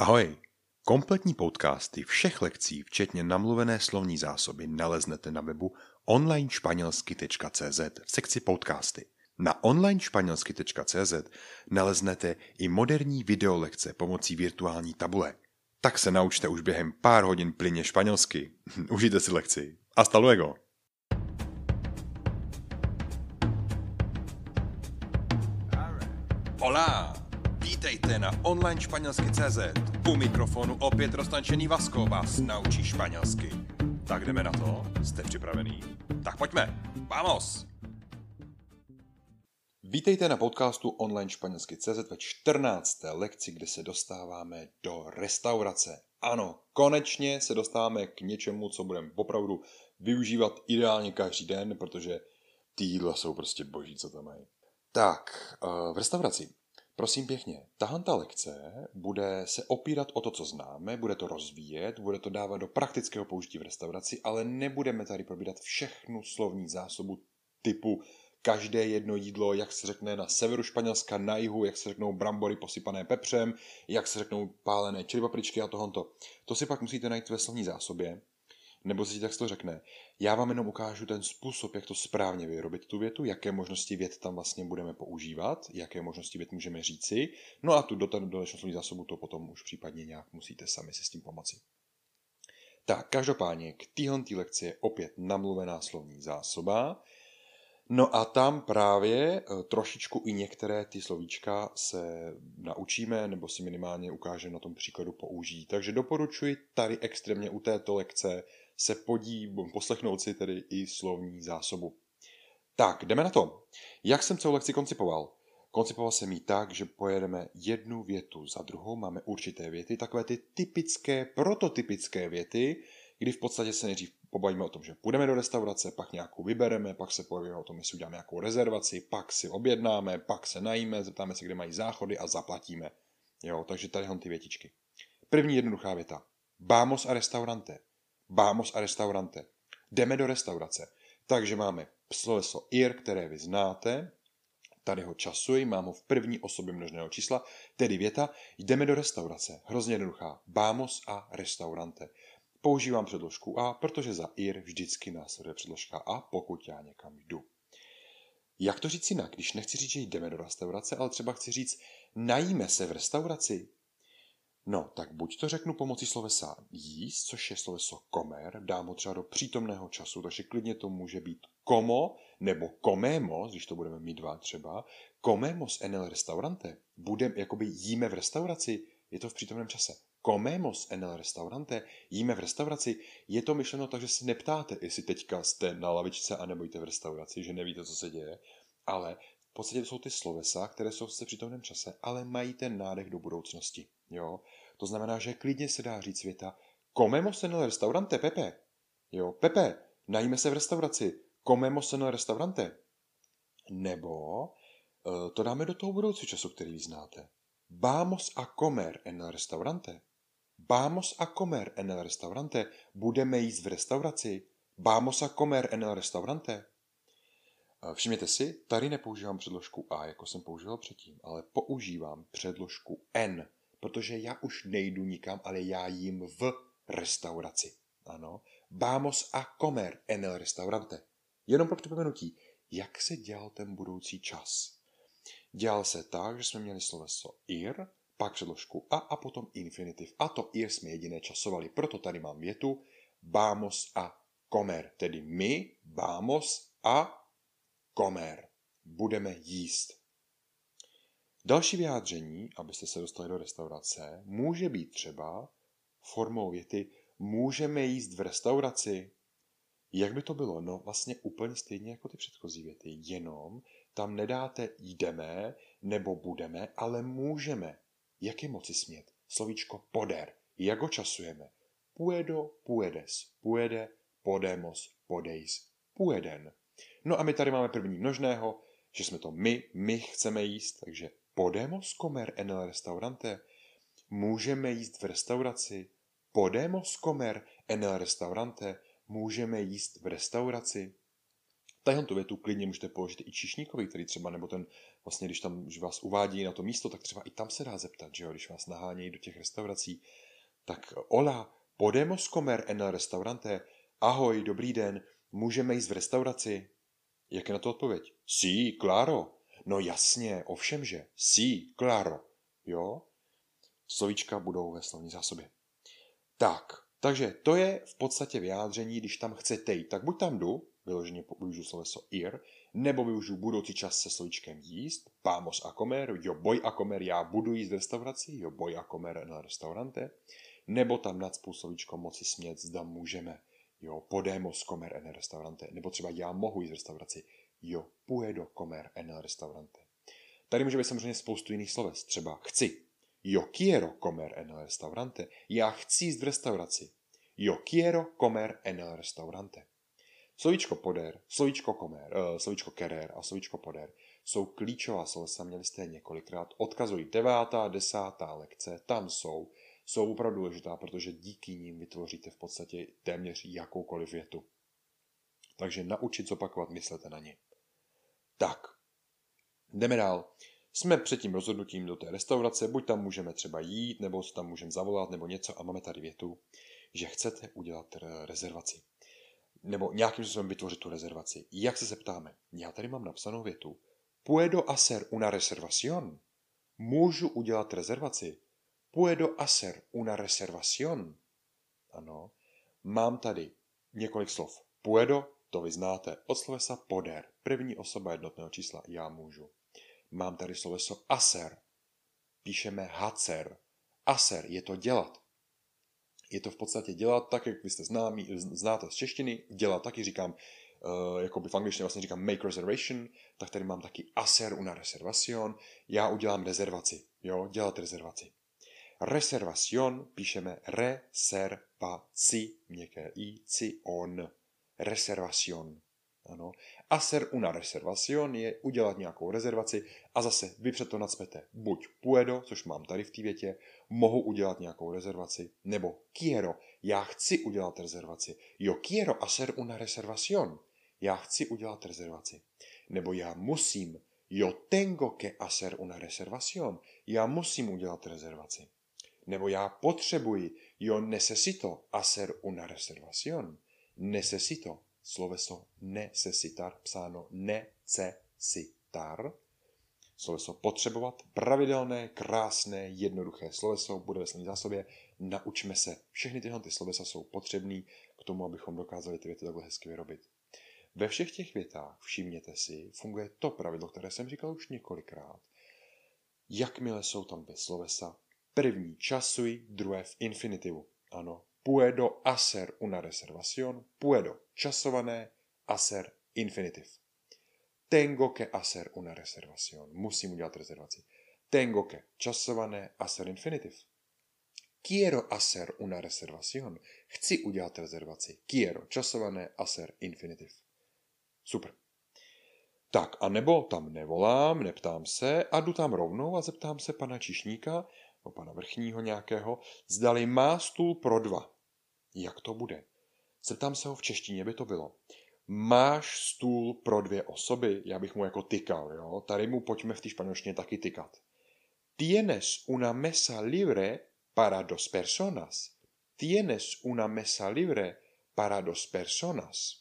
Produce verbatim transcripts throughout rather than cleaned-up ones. Ahoj! Kompletní podcasty všech lekcí, včetně namluvené slovní zásoby, naleznete na webu online španělsky tečka cé zet v sekci podcasty. Na online španělsky tečka cé zet naleznete i moderní videolekce pomocí virtuální tabule. Tak se naučte už během pár hodin plynně španělsky. Užijte si lekci. Hasta luego! Hola! Vítejte na online španělsky tečka cé zet. U mikrofonu opět roztančený Vasko vás naučí španělsky. Tak jdeme na to? Jste připravený? Tak pojďme! Vamos! Vítejte na podcastu online španělsky tečka cé zet ve čtrnácté lekci, kde se dostáváme do restaurace. Ano, konečně se dostáváme k něčemu, co budeme opravdu využívat ideálně každý den, protože ty jídla jsou prostě boží, co tam mají. Tak, v restauraci. Prosím pěkně, tahle lekce bude se opírat o to, co známe, bude to rozvíjet, bude to dávat do praktického použití v restauraci, ale nebudeme tady probírat všechnu slovní zásobu typu každé jedno jídlo, jak se řekne na severu Španělska, na jihu, jak se řeknou brambory posypané pepřem, jak se řeknou pálené čili papričky a tohonto. To si pak musíte najít ve slovní zásobě, nebo si tak se to řekne. Já vám jenom ukážu ten způsob, jak to správně vyrobit tu větu, jaké možnosti vět tam vlastně budeme používat, jaké možnosti vět můžeme říci, no a tu dodatečnou slovní zásobu to potom už případně nějak musíte sami si s tím pomoci. Tak, každopádně k téhle lekci je opět namluvená slovní zásoba. No a tam právě trošičku i některé ty slovíčka se naučíme, nebo si minimálně ukážeme na tom příkladu použít. Takže doporučuji tady extrémně u této lekce se podí, poslechnout si tedy i slovní zásobu. Tak, jdeme na to. Jak jsem celou lekci koncipoval? Koncipoval jsem ji tak, že pojedeme jednu větu za druhou, máme určité věty, takové ty typické, prototypické věty, kdy v podstatě se nejdřív pobavíme o tom, že půjdeme do restaurace, pak nějakou vybereme, pak se pobavíme o tom, jestli uděláme nějakou rezervaci, pak si objednáme, pak se najíme, zeptáme se, kde mají záchody a zaplatíme. Jo, takže tady hon ty větičky. První jednoduchá věta. Vamos a restaurante. Vamos a restaurante. Jdeme do restaurace. Takže máme sloveso ir, které vy znáte. Tady ho časuji, mám ho v první osobě množného čísla, tedy věta. Jdeme do restaurace. Hrozně jednoduchá. Vamos a restaurante. Používám předložku a, protože za ir vždycky následuje předložka a, pokud já někam jdu. Jak to říct jinak, když nechci říct, že jdeme do restaurace, ale třeba chci říct, najíme se v restauraci? No, tak buď to řeknu pomocí slovesa jíst, což je sloveso comer, dám ho třeba do přítomného času, takže klidně to může být como nebo comemos, když to budeme mít dva třeba, comemos en el restaurante, budem, jakoby jíme v restauraci, je to v přítomném čase. Comemos en el restaurante, jíme v restauraci, je to myšleno tak, že se neptáte, jestli teďka jste na lavičce a nebo jíte v restauraci, že nevíte, co se děje, ale v podstatě to jsou ty slovesa, které jsou v přítomném čase, ale mají ten nádech do budoucnosti. Jo? To znamená, že klidně se dá říct věta Comemos en el restaurante, Pepe. Jo? Pepe, najíme se v restauraci. Comemos en el restaurante. Nebo to dáme do toho budoucího času, který znáte. Vamos a comer en el restaurante. Vamos a comer en el restaurante. Budeme jíst v restauraci. Vamos a comer en el restaurante. Všimněte si, tady nepoužívám předložku a, jako jsem používal předtím, ale používám předložku en, protože já už nejdu nikam, ale já jím v restauraci. Ano. Vamos a comer en el restaurante. Jenom pro připomenutí, jak se dělal ten budoucí čas. Dělal se tak, že jsme měli sloveso ir, pak předložku a a potom infinitiv. A to ir jsme jediné časovali. Proto tady mám větu vamos a comer. Tedy my vamos a comer. Budeme jíst. Další vyjádření, abyste se dostali do restaurace, může být třeba formou věty můžeme jíst v restauraci. Jak by to bylo? No vlastně úplně stejně jako ty předchozí věty, jenom tam nedáte jdeme nebo budeme, ale můžeme. Jak je moci smět? Slovíčko poder. Jak ho časujeme? Puedo, puedes, puede, podemos, podéis, pueden. No a my tady máme první množného, že jsme to my, my chceme jíst, takže podemos comer en el restaurante. Můžeme jíst v restauraci. Podemos comer en el restaurante. Můžeme jíst v restauraci. Tadyhle tu větu klidně můžete položit i číšníkovi, který třeba, nebo ten, vlastně když tam když vás uvádí na to místo, tak třeba i tam se dá zeptat, že jo, když vás nahánějí do těch restaurací, tak hola, podemos comer en el restaurante? Ahoj, dobrý den, můžeme jít v restauraci? Jak je na to odpověď? Sí, claro. No jasně, ovšemže. Sí, claro. Jo? Slovíčka budou ve slovní zásobě. Tak, takže to je v podstatě vyjádření, když tam chcete jít. Tak buď tam jdu, vyloženě použiju sloveso ir, nebo využiju budoucí čas se slovíčkem jíst, vamos a comer, yo voy a comer, já budu jíst v restauraci, yo voy a comer na restaurante, nebo tam nacpu slovíčko moci smět, zda můžeme, jo, podemos comer en el restaurante, nebo třeba já mohu jít v restauraci, yo puedo comer en el restaurante. Tady může být samozřejmě spoustu jiných sloves, třeba chci, yo quiero comer en el restaurante, já chci jít v restauraci, yo quiero comer en el restaurante. Slovíčko poder, slovíčko comer, uh, slovíčko querer a slovíčko poder jsou klíčová slovesa, měli jste je několikrát, odkazují devátá, desátá lekce, tam jsou, jsou opravdu důležitá, protože díky nim vytvoříte v podstatě téměř jakoukoliv větu. Takže naučit zopakovat, myslete na ně. Tak, jdeme dál. Jsme před tím rozhodnutím do té restaurace, buď tam můžeme třeba jít, nebo tam můžeme zavolat, nebo něco a máme tady větu, že chcete udělat rezervaci. Nebo nějakým způsobem vytvořit tu rezervaci. Jak se zeptáme? Já tady mám napsanou větu. Puedo hacer una reservación. Můžu udělat rezervaci. Puedo hacer una reservación. Ano. Mám tady několik slov. Puedo, to vy znáte, od slovesa poder. První osoba jednotného čísla, já můžu. Mám tady sloveso hacer. Píšeme hacer. Hacer je to dělat. Je to v podstatě dělat tak, jak vy jste známí, znáte z češtiny, dělat taky říkám, uh, jako by v angličtině vlastně říkám make reservation, tak tady mám taky hacer una reservación, já udělám rezervaci, jo, dělat rezervaci. Reservación píšeme reservaci, měkké i, ci, on, reservación, ano. Hacer una reservación je udělat nějakou rezervaci a zase vy před to nacpete buď puedo, což mám tady v té větě, mohu udělat nějakou rezervaci, nebo quiero, já chci udělat rezervaci. Yo quiero hacer una reservación. Já chci udělat rezervaci. Nebo já musím. Yo tengo que hacer una reservación. Já musím udělat rezervaci. Nebo já potřebuji. Yo necesito hacer una reservación. Necesito. Sloveso necesitar, psáno necesitar. Sloveso potřebovat, pravidelné, krásné, jednoduché sloveso, bude ve slovní zásobě, naučme se. Všechny tyhle ty slovesa jsou potřebný k tomu, abychom dokázali ty věty takhle hezky vyrobit. Ve všech těch větách, všimněte si, funguje to pravidlo, které jsem říkal už několikrát. Jakmile jsou tam dvě slovesa, první časuj, druhé v infinitivu. Ano, puedo hacer una reservación, puedo časované, hacer infinitiv. Tengo que hacer una reservación. Musím udělat rezervaci. Tengo que časované hacer infinitiv. Quiero hacer una reservación. Chci udělat rezervaci. Quiero časované hacer infinitiv. Super. Tak a nebo tam nevolám, neptám se a jdu tam rovnou a zeptám se pana čišníka, nebo pana vrchního nějakého, zdali má stůl pro dva. Jak to bude? Zeptám se ho v češtině, by to bylo. Máš stůl pro dvě osoby? Já bych mu jako tykal, jo? Tady mu pojďme v té španělštině taky tykat. Tienes una mesa libre para dos personas. Tienes una mesa libre para dos personas.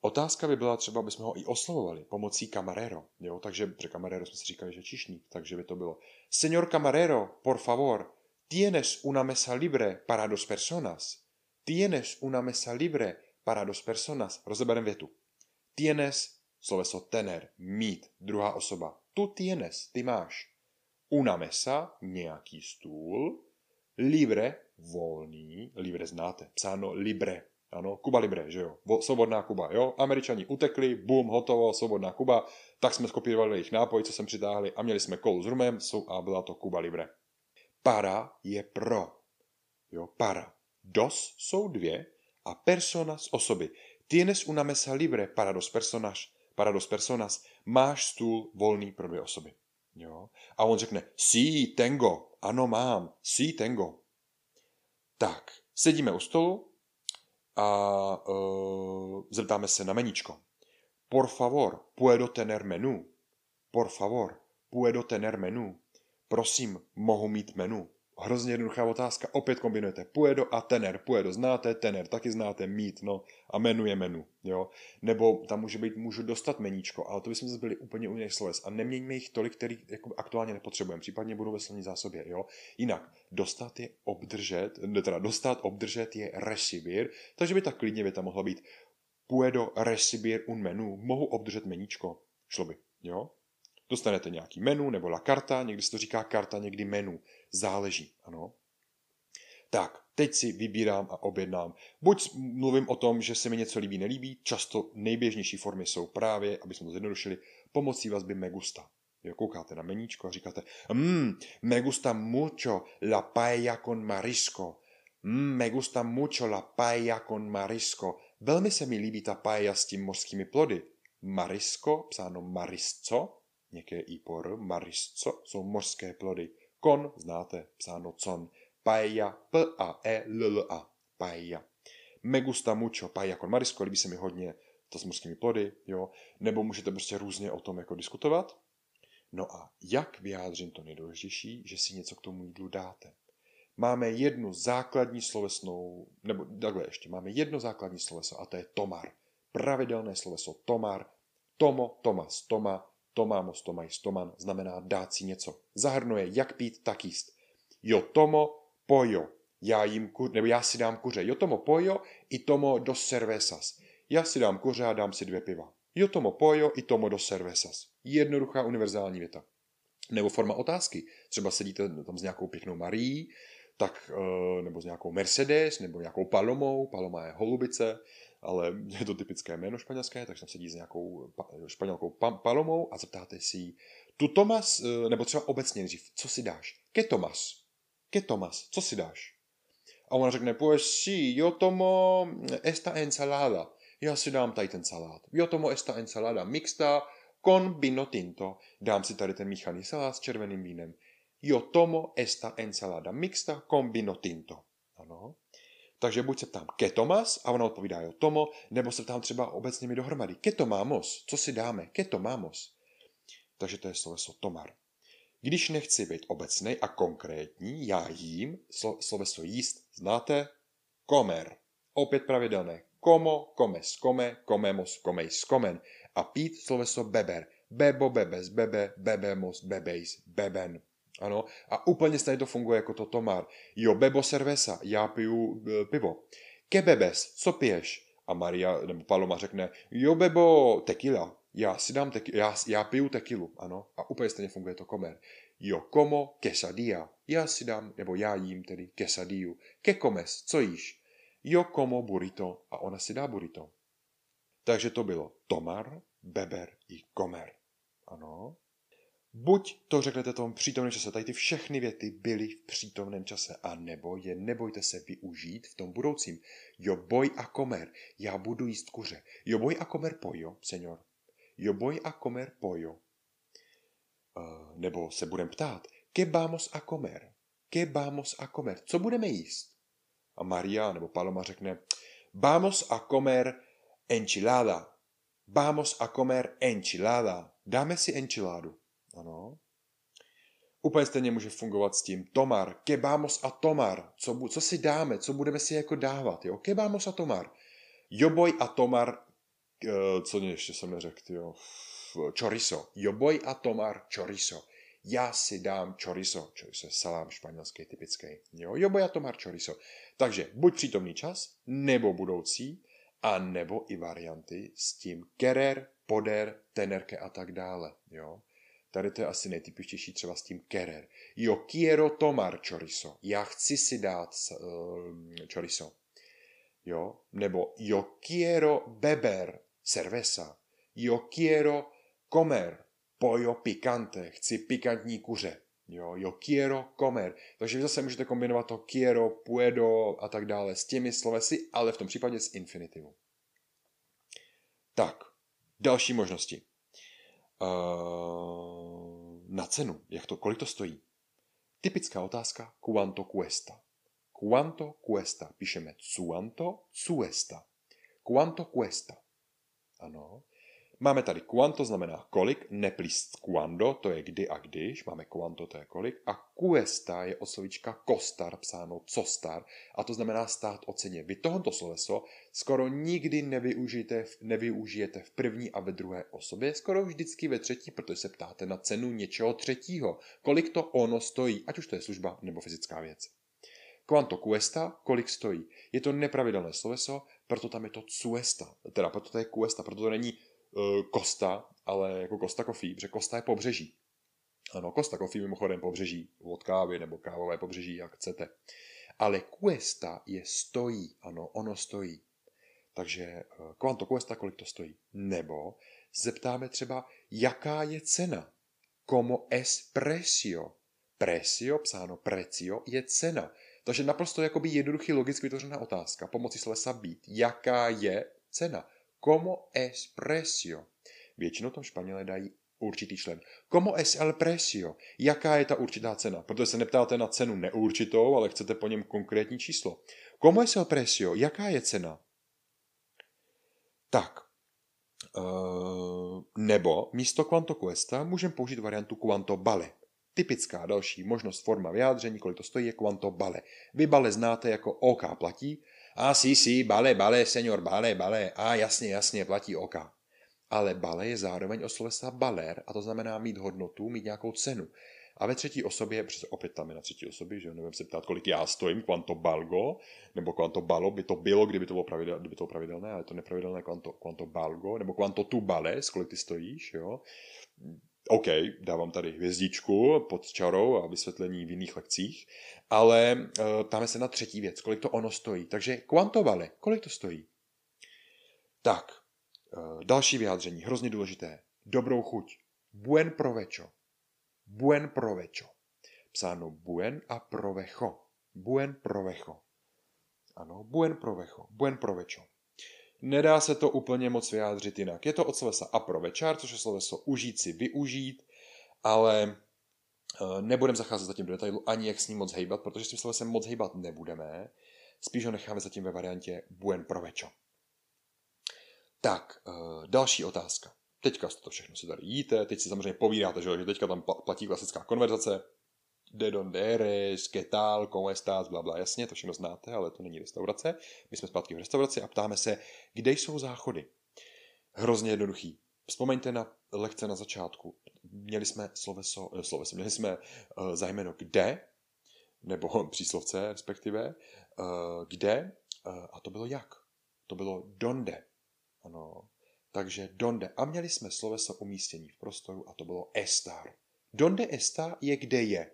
Otázka by byla třeba, abychom ho i oslovovali pomocí camarero. Jo? Takže při camarero jsme si říkali, že čišník, takže by to bylo. Señor camarero, por favor, tienes una mesa libre para dos personas. Tienes una mesa libre para dos personas. Rozebereme větu. Tienes, sloveso tener, mít, druhá osoba. Tu tienes, ty máš. Una mesa, nějaký stůl. Libre, volný. Libre znáte, psáno libre. Ano, Kuba libre, že jo. Svobodná Kuba, jo. Američani utekli, bum, hotovo, svobodná Kuba. Tak jsme skopírovali jejich nápoj, co sem přitáhli a měli jsme kolu s rumem a byla to Kuba libre. Para je pro. Jo, para. Dos jsou dvě a personas osoby. Tienes una mesa libre para dos personas. Para dos personas. Máš stůl volný pro dvě osoby. Jo? A on řekne, sí, tengo. Ano, mám. Sí, tengo. Tak, sedíme u stolu a uh, zeptáme se na meničko. Por favor, puedo tener menú. Por favor, puedo tener menú. Prosím, mohu mít menu. Hrozně jednoduchá otázka. Opět kombinujete puedo a tener. Puedo znáte, tener taky znáte, mít, no a menu je menu. Jo? Nebo tam může být, můžu dostat meníčko, ale to bychom zase byli úplně u jiných sloves a neměňme jich tolik, který jako aktuálně nepotřebujeme, případně budou ve slovní zásobě. Jo? Jinak, dostat je obdržet, teda dostat, obdržet je recibir, takže by tak klidně věta mohla být puedo recibir un menu, mohu obdržet meníčko, šlo by, jo? Dostanete nějaký menu nebo la karta, někdy se to říká karta, někdy menu. Záleží, ano. Tak, teď si vybírám a objednám. Buď mluvím o tom, že se mi něco líbí, nelíbí, často nejběžnější formy jsou právě, aby jsme to zjednodušili, pomocí vazby me gusta. Jo, koukáte na meníčko a říkáte mmm, me gusta mucho la paella con marisco. Mmm, me gusta mucho la paella con marisco. Velmi se mi líbí ta paella s tím mořskými plody. Marisco, psáno marisco, nějaké i por, marisco, jsou mořské plody. Kon, znáte, psáno con. Paella, P-A-E-L-L-A, paella. Me gusta mucho, paella con marisco, líbí se mi hodně, to s mořskými plody, jo. Nebo můžete prostě různě o tom jako diskutovat. No a jak vyjádřím to nejdůležitější, že si něco k tomu jídlu dáte? Máme jednu základní slovesnou, nebo takhle ještě, máme jedno základní sloveso a to je tomar. Pravidelné sloveso tomar, tomo, tomas, toma, tomamos, tomais, toman, znamená dát si něco. Zahrnuje jak pít, tak jíst. Jo tomo, pojo. Já jim ku, nebo já si dám kuře. Jo tomo, pojo, i tomo dos cervezas. Já si dám kuře a dám si dvě piva. Jo tomo, pojo, i tomo dos cervezas. Jednoduchá univerzální věta. Nebo forma otázky. Třeba sedíte tam s nějakou pěknou Marií, tak, nebo s nějakou Mercedes, nebo nějakou Palomou. Paloma je holubice, ale je to typické jméno španělské, takže tam sedí s nějakou španělkou Palomou a zeptáte si jí, tu Tomas, nebo třeba obecně nejdřív, co si dáš? Que Tomas? Que Tomas? Co si dáš? A ona řekne, pues sí, yo tomo esta ensalada. Já si dám tady ten salát. Yo tomo esta ensalada mixta con vino tinto. Dám si tady ten míchaný salát s červeným vínem. Yo tomo esta ensalada mixta con vino tinto. Ano. Takže buď se ptám que tomas a ona odpovídá jo tomo, nebo se ptám třeba obecně mi dohromady. Que tomamos? Co si dáme? Que tomamos? Takže to je sloveso tomar. Když nechci být obecnej a konkrétní, já jím, sloveso jíst, znáte? Comer. Opět pravidelné. Como, comes, come, comemos, comeis, comen. A pít sloveso beber. Bebo, bebes, bebe, bebemos, bebeis, beben. Ano, a úplně stejně to funguje jako to tomar. Jo, bebo cerveza, já piju e, pivo. Que bebes, co piješ? A Maria, nebo Paloma řekne, jo bebo, tequila, já si dám tequila, já, já piju tequilu, ano. A úplně stejně funguje to comer. Jo, como, quesadilla, já si dám, nebo já jím tedy quesadillu. Que comes, co jíš? Jo, como, burrito, a ona si dá burrito. Takže to bylo tomar, beber i comer, ano. Buď to řeknete v tom přítomném čase, tady ty všechny věty byly v přítomném čase, a nebo je nebojte se využít v tom budoucím. Yo voy a comer, já budu jíst kuře. Yo voy a comer pollo, señor. Yo voy a comer pollo. Uh, nebo se budeme ptát, ¿qué vamos a comer? ¿Qué vamos a comer? Co budeme jíst? A Maria nebo Paloma řekne, vamos a comer enchilada. Vamos a comer enchilada. Dáme si enchiládu. Ano. Úplně stejně může fungovat s tím tomar, que vamos a tomar, co, bu- co si dáme, co budeme si jako dávat, jo, que vamos a tomar, yo voy a tomar, uh, co mě ještě jsem neřekl, jo, chorizo, yo voy a tomar chorizo, já si dám chorizo, chorizo je salám španělský typický, jo, yo voy a tomar chorizo, takže buď přítomný čas, nebo budoucí, a nebo i varianty s tím querer, poder, tenerke a tak dále, jo. Tady to je asi nejtypičtější třeba s tím querer. Yo quiero tomar chorizo. Já chci si dát uh, chorizo. Jo? Nebo yo quiero beber cerveza. Yo quiero comer pollo picante. Chci pikantní kuře. Jo? Yo quiero comer. Takže zase můžete kombinovat to quiero, puedo a tak dále s těmi slovesy, ale v tom případě s infinitivu. Tak, další možnosti. Uh... Na cenu, jak to, kolik to stojí? Typická otázka, cuánto cuesta. Cuánto cuesta, píšeme cuánto cuesta. Cuánto cuesta. Ano. Máme tady quanto, znamená kolik, ne plus quando, to je kdy a když, máme quanto, to je kolik, a cuesta je oslovíčka costar, psáno costar, a to znamená stát o ceně. Vy tohoto sloveso skoro nikdy nevyužijete, nevyužijete v první a ve druhé osobě, skoro vždycky ve třetí, protože se ptáte na cenu něčeho třetího, kolik to ono stojí, ať už to je služba nebo fyzická věc. Quanto cuesta, kolik stojí. Je to nepravidelné sloveso, proto tam je to cuesta, teda proto to je cuesta, proto to není Costa, ale jako Costa Coffee, protože Costa je pobřeží. Ano, Costa Coffee mimochodem pobřeží od kávy nebo kávové pobřeží, jak chcete. Ale cuesta je stojí, ano, ono stojí. Takže quanto cuesta, kolik to stojí. Nebo zeptáme třeba, jaká je cena. Como es precio. Precio, psáno precio, je cena. Takže naprosto jakoby jednoduchý, logicky vytvořená otázka pomocí slovesa být. Jaká je cena? Como es precio. Většinou tam Španělé dají určitý člen. Como es el precio. Jaká je ta určitá cena? Protože se neptáte na cenu neurčitou, ale chcete po něm konkrétní číslo. Como es el precio. Jaká je cena? Tak. Nebo místo quanto cuesta můžeme použít variantu quanto vale. Typická další možnost forma vyjádření, kolik to stojí, je quanto vale. Vy vale znáte jako OK platí. A sí, sí, bale, bale, senior, bale, bale, a jasně, jasně, platí OK. Ale bale je zároveň od slovesa baler, a to znamená mít hodnotu, mít nějakou cenu. A ve třetí osobě, přece opět tam je na třetí osobě, že nevím se ptát, kolik já stojím, quanto balgo, nebo quanto balo by to bylo, kdyby to bylo, pravidel, kdyby to bylo pravidelné, ale to nepravidelné quanto, quanto balgo, nebo quanto tu bales, kolik ty stojíš, jo. OK, dávám tady hvězdičku pod čarou a vysvětlení v jiných lekcích, ale e, ptáme se na třetí věc, kolik to ono stojí. Takže quanto vale, kolik to stojí. Tak, e, další vyjádření, hrozně důležité. Dobrou chuť. Buen provecho. Buen provecho. Psáno buen a provecho. Buen provecho. Ano, buen provecho. Buen provecho. Nedá se to úplně moc vyjádřit jinak. Je to od slovesa aprovechar, což je sloveso užít si, využít, ale nebudeme zacházet zatím do detailu ani jak s ním moc hejbat, protože s tím slovesem moc hejbat nebudeme. Spíš ho necháme zatím ve variantě buen provecho. Tak, další otázka. Teďka to všechno si tady jíte, teď si samozřejmě povídáte, že teďka tam platí klasická konverzace. De donde eres, qué tal, cómo estás, bla, bla. Jasně, to všechno znáte, ale to není restaurace. My jsme zpátky v restauraci a ptáme se, kde jsou záchody. Hrozně jednoduchý. Vzpomeňte na lekce na začátku. Měli jsme sloveso, sloveso, měli jsme uh, zájmeno kde, nebo příslovce respektive, uh, kde, uh, a to bylo jak. To bylo donde. Ano. Takže donde. A měli jsme sloveso umístění v prostoru a to bylo estar. Donde está je kde je.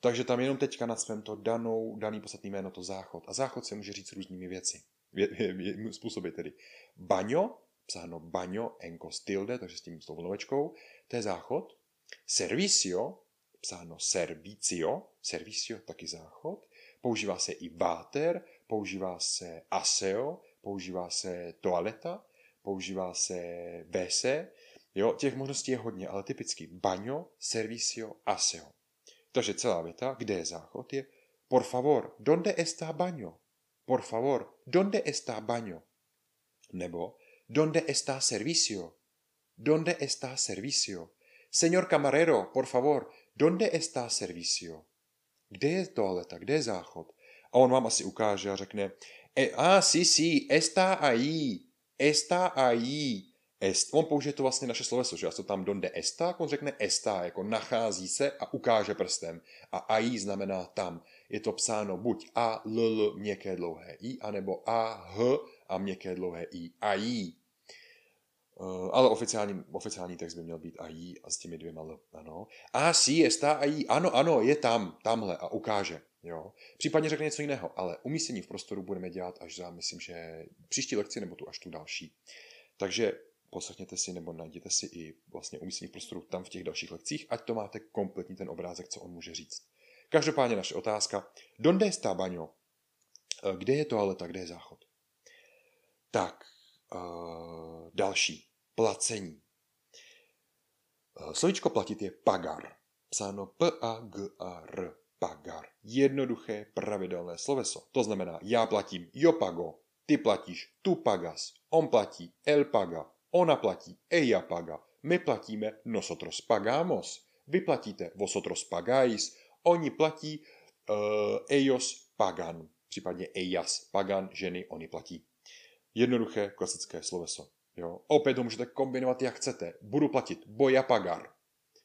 Takže tam jenom teďka nad svém to danou, daný podstatný jméno, to záchod. A záchod se může říct různými věci. Vě, vě, vě, způsoby tedy. Baňo, psáno baňo, enkos tilde, takže s tím s tou vlnovečkou, to je záchod. Servicio, psáno servicio, servicio, taky záchod. Používá se i váter, používá se aseo, používá se toaleta, používá se vese. Jo, těch možností je hodně, ale typicky baňo, servicio, aseo. Takže celá věta, kde je záchod, je por favor, donde está baño? Por favor, donde está baño? Nebo donde está servicio? Donde está servicio? Señor camarero, por favor, donde está servicio? Kde je toaleta, kde je záchod? A on vám asi ukáže a řekne e, ah, sí, sí, está ahí, está ahí. Est. On použije to vlastně naše sloveso, že já to tam donde está, on řekne está, jako nachází se a ukáže prstem. A ají znamená tam. Je to psáno buď a, l, l, měkké dlouhé i, anebo a, h a měkké dlouhé i, ají. Uh, ale oficiální, oficiální text by měl být ají a s těmi dvěma l, ano. A, sí, está, ají, ano, ano, je tam, tamhle a ukáže. Jo. Případně řekne něco jiného, ale umístění v prostoru budeme dělat až za, myslím, že příští lekci nebo tu až tu další. Takže poslechněte si nebo najděte si i vlastně umístění v prostoru tam v těch dalších lekcích, ať to máte kompletní ten obrázek, co on může říct. Každopádně naše otázka, donde está baño? Kde je toaleta, kde je záchod? Tak, uh, další, placení. Slovíčko platit je pagar, psáno P A G A R, pagar. Jednoduché pravidelné sloveso, to znamená já platím, yo pago, ty platíš, tu pagas, on platí, él paga. Ona platí, ella paga. My platíme, nosotros pagamos. Vy platíte, vosotros pagáis. Oni platí, uh, ellos pagan. Případně ellas pagan, ženy, oni platí. Jednoduché klasické sloveso. Jo? Opět ho můžete kombinovat, jak chcete. Budu platit, voy a pagar.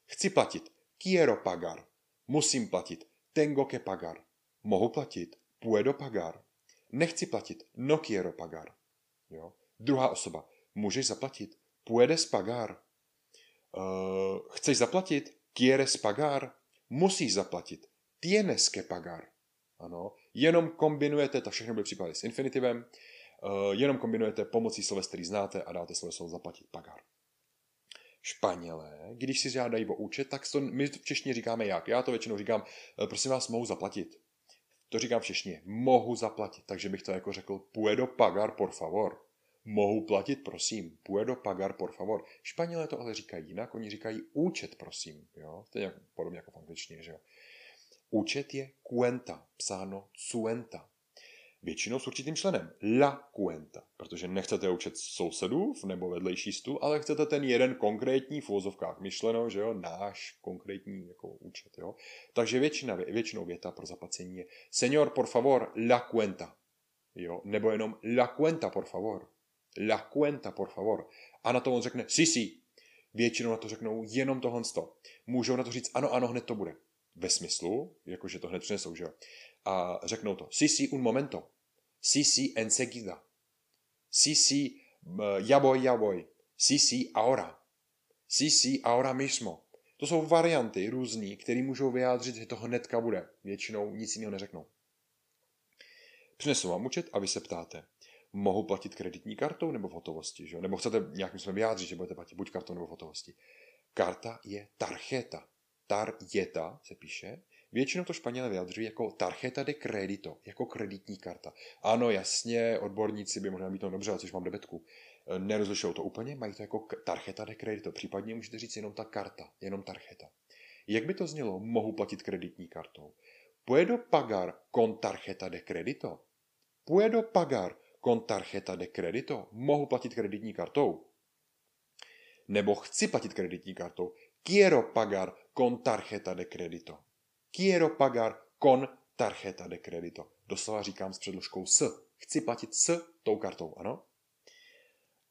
Chci platit, quiero pagar. Musím platit, tengo que pagar. Mohu platit, puedo pagar. Nechci platit, no quiero pagar. Jo? Druhá osoba, můžeš zaplatit, puedes pagar. Uh, chceš zaplatit, quieres pagar. Musíš zaplatit, tienes que pagar. Ano, jenom kombinujete, to všechno byly případy s infinitivem, uh, jenom kombinujete pomocí sloves, který znáte a dáte sloveso zaplatit, pagar. Španělé, když si žádají o účet, tak to my v češtině říkáme jak. Já to většinou říkám, prosím vás, mohu zaplatit. To říkám v češtině, mohu zaplatit, takže bych to jako řekl, puedo pagar, por favor. Mohu platit, prosím. Puedo pagar, por favor. Španělé to ale říkají jinak, oni říkají účet, prosím. Jo? To je nějak, podobně jako v angličtině, že jo. Účet je cuenta, psáno cuenta. Většinou s určitým členem. La cuenta. Protože nechcete účet sousedů nebo vedlejší stůl, ale chcete ten jeden konkrétní v uvozovkách myšleno, že jo, náš konkrétní jako účet. Jo? Takže většina, většinou věta pro zaplacení je señor, por favor, la cuenta. Jo? Nebo jenom la cuenta, por favor. La cuenta, por favor. A na to on řekne sí, sí. Většinou na to řeknou jenom tohle sto. Můžou na to říct ano, ano, hned to bude. Ve smyslu, jakože to hned přinesou, že jo. A řeknou to sí, sí, un momento. Sí, sí, enseguida. Sí, sí, ya voy, ya voy. Sí, sí, ahora. Sí, sí, ahora mismo. To jsou varianty různý, které můžou vyjádřit, že to hnedka bude. Většinou nic jiného neřeknou. Přinesou vám účet a vy se ptáte. Mohu platit kreditní kartou nebo v hotovosti, že? Nebo chcete nějakým způsobem vyjádřit, že budete platit buď kartou nebo v hotovosti. Karta je tarjeta. Tarjeta se píše. Většinou to Španělé vyjadřují jako tarjeta de crédito, jako kreditní karta. Ano, jasně, odborníci by mohli mít to dobře, ale což mám debetku. Nerozlišují to úplně, mají to jako tarjeta de crédito. Případně můžete říct jenom ta karta, jenom tarjeta. Jak by to znělo? Mohu platit kreditní kartou. Puedo pagar con tarjeta de crédito. Puedo pagar con tarjeta de crédito. Mohu platit kreditní kartou. Nebo chci platit kreditní kartou. Quiero pagar con tarjeta de crédito. Quiero pagar con tarjeta de crédito. Doslova říkám s předložkou s. Chci platit s tou kartou, ano?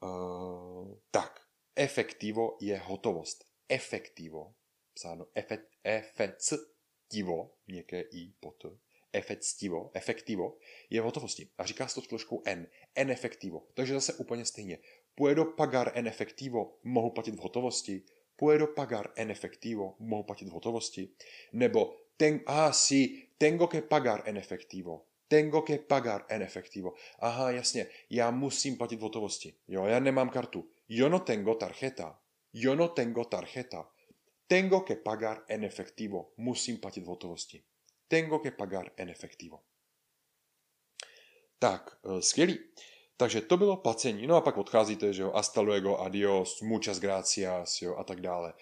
Uh, tak. Efectivo je hotovost. Efectivo. Psáno efectivo. Měkké i po t. Efectivo, efectivo je v hotovosti a říká se to s složkou en, en efectivo. Takže zase úplně stejně. Puedo pagar en efectivo, mohu platit v hotovosti. Puedo pagar en efectivo, mohu platit v hotovosti. Nebo ten, ah, sí, tengo que pagar en efectivo. Tengo que pagar en efectivo. Aha, jasně, já musím platit v hotovosti. Jo, já nemám kartu. Yo no tengo tarjeta. Yo no tengo tarjeta. Tengo que pagar en efectivo. Musím platit v hotovosti. Tengo que pagar en efectivo. Tak, skvělý. Takže to bylo placení. No a pak odcházíte, že jo, hasta luego, adios, muchas gracias, jo, a tak dále.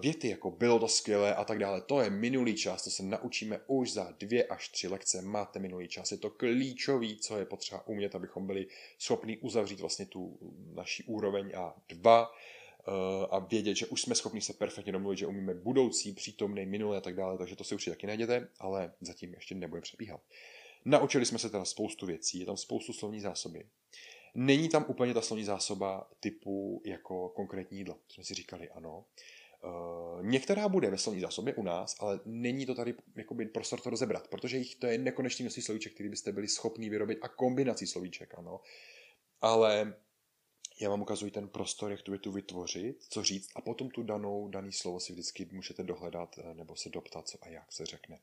Věty jako bylo to skvělé a tak dále, to je minulý čas, to se naučíme už za dvě až tři lekce, máte minulý čas, je to klíčový, co je potřeba umět, abychom byli schopni uzavřít vlastně tu naši úroveň A dva, a vědět, že už jsme schopni se perfektně domluvit, že umíme budoucí, přítomný, minulý a tak dále, takže to si určitě taky najděte, ale zatím ještě nebudeme přebíhat. Naučili jsme se teda spoustu věcí, je tam spoustu slovní zásoby. Není tam úplně ta slovní zásoba typu jako konkrétní jídlo, to jsme si říkali, ano. Uh, některá bude ve slovní zásobě u nás, ale není to tady jakoby prostor to rozebrat, protože jich to je nekonečný množství slovíček, který byste byli schopni vyrobit a kombinací slovíček, ano. Ale já vám ukazuji ten prostor, jak tu větu vytvořit, co říct a potom tu danou, daný slovo si vždycky můžete dohledat nebo se doptat, co a jak se řekne.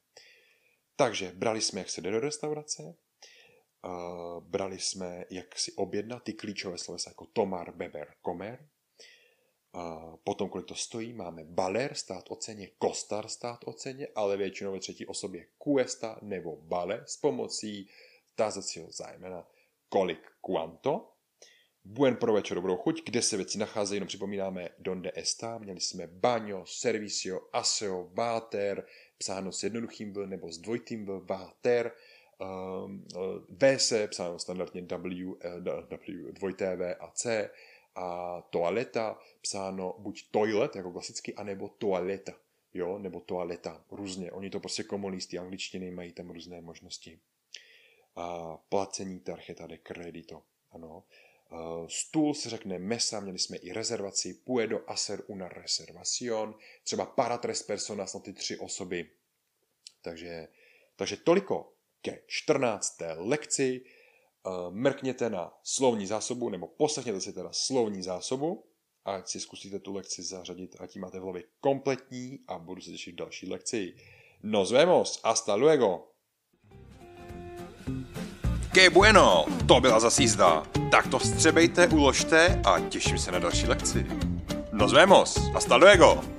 Takže brali jsme, jak se jde do restaurace, uh, brali jsme, jak si objednat ty klíčové slovesa jako tomar, beber, comer. Uh, potom, kolik to stojí, máme valer, stát o ceně, costar, stát o ceně, ale většinou ve třetí osobě cuesta nebo vale s pomocí tázacího zájmena kolik, cuánto. Buen provecho, dobrou chuť, kde se věci nacházejí, jenom připomínáme donde está, měli jsme baño, servicio, aseo, váter, psáno s jednoduchým v nebo s dvojitým v, váter, um, v se, psáno standardně w, w, dvojité v a c a toaleta psáno buď toilet, jako klasicky, anebo toaleta, jo, nebo toaleta, různě. Oni to prostě komunisty angličtiny mají tam různé možnosti. A placení tarjeta de crédito, ano. Stůl se řekne mesa, měli jsme i rezervaci, puedo hacer una reservación, třeba para tres personas, na ty tři osoby. Takže, takže toliko ke čtrnácté lekci. Mrkněte na slovní zásobu, nebo poslechněte si teda slovní zásobu, ať si zkusíte tu lekci zařadit, ať ji máte v hlavě kompletní, a budu se těšit v další lekci. Nos vemos, hasta luego! Qué bueno, to byla zas jízda. Tak to vstřebejte, uložte a těším se na další lekci. Nos vemos, hasta luego!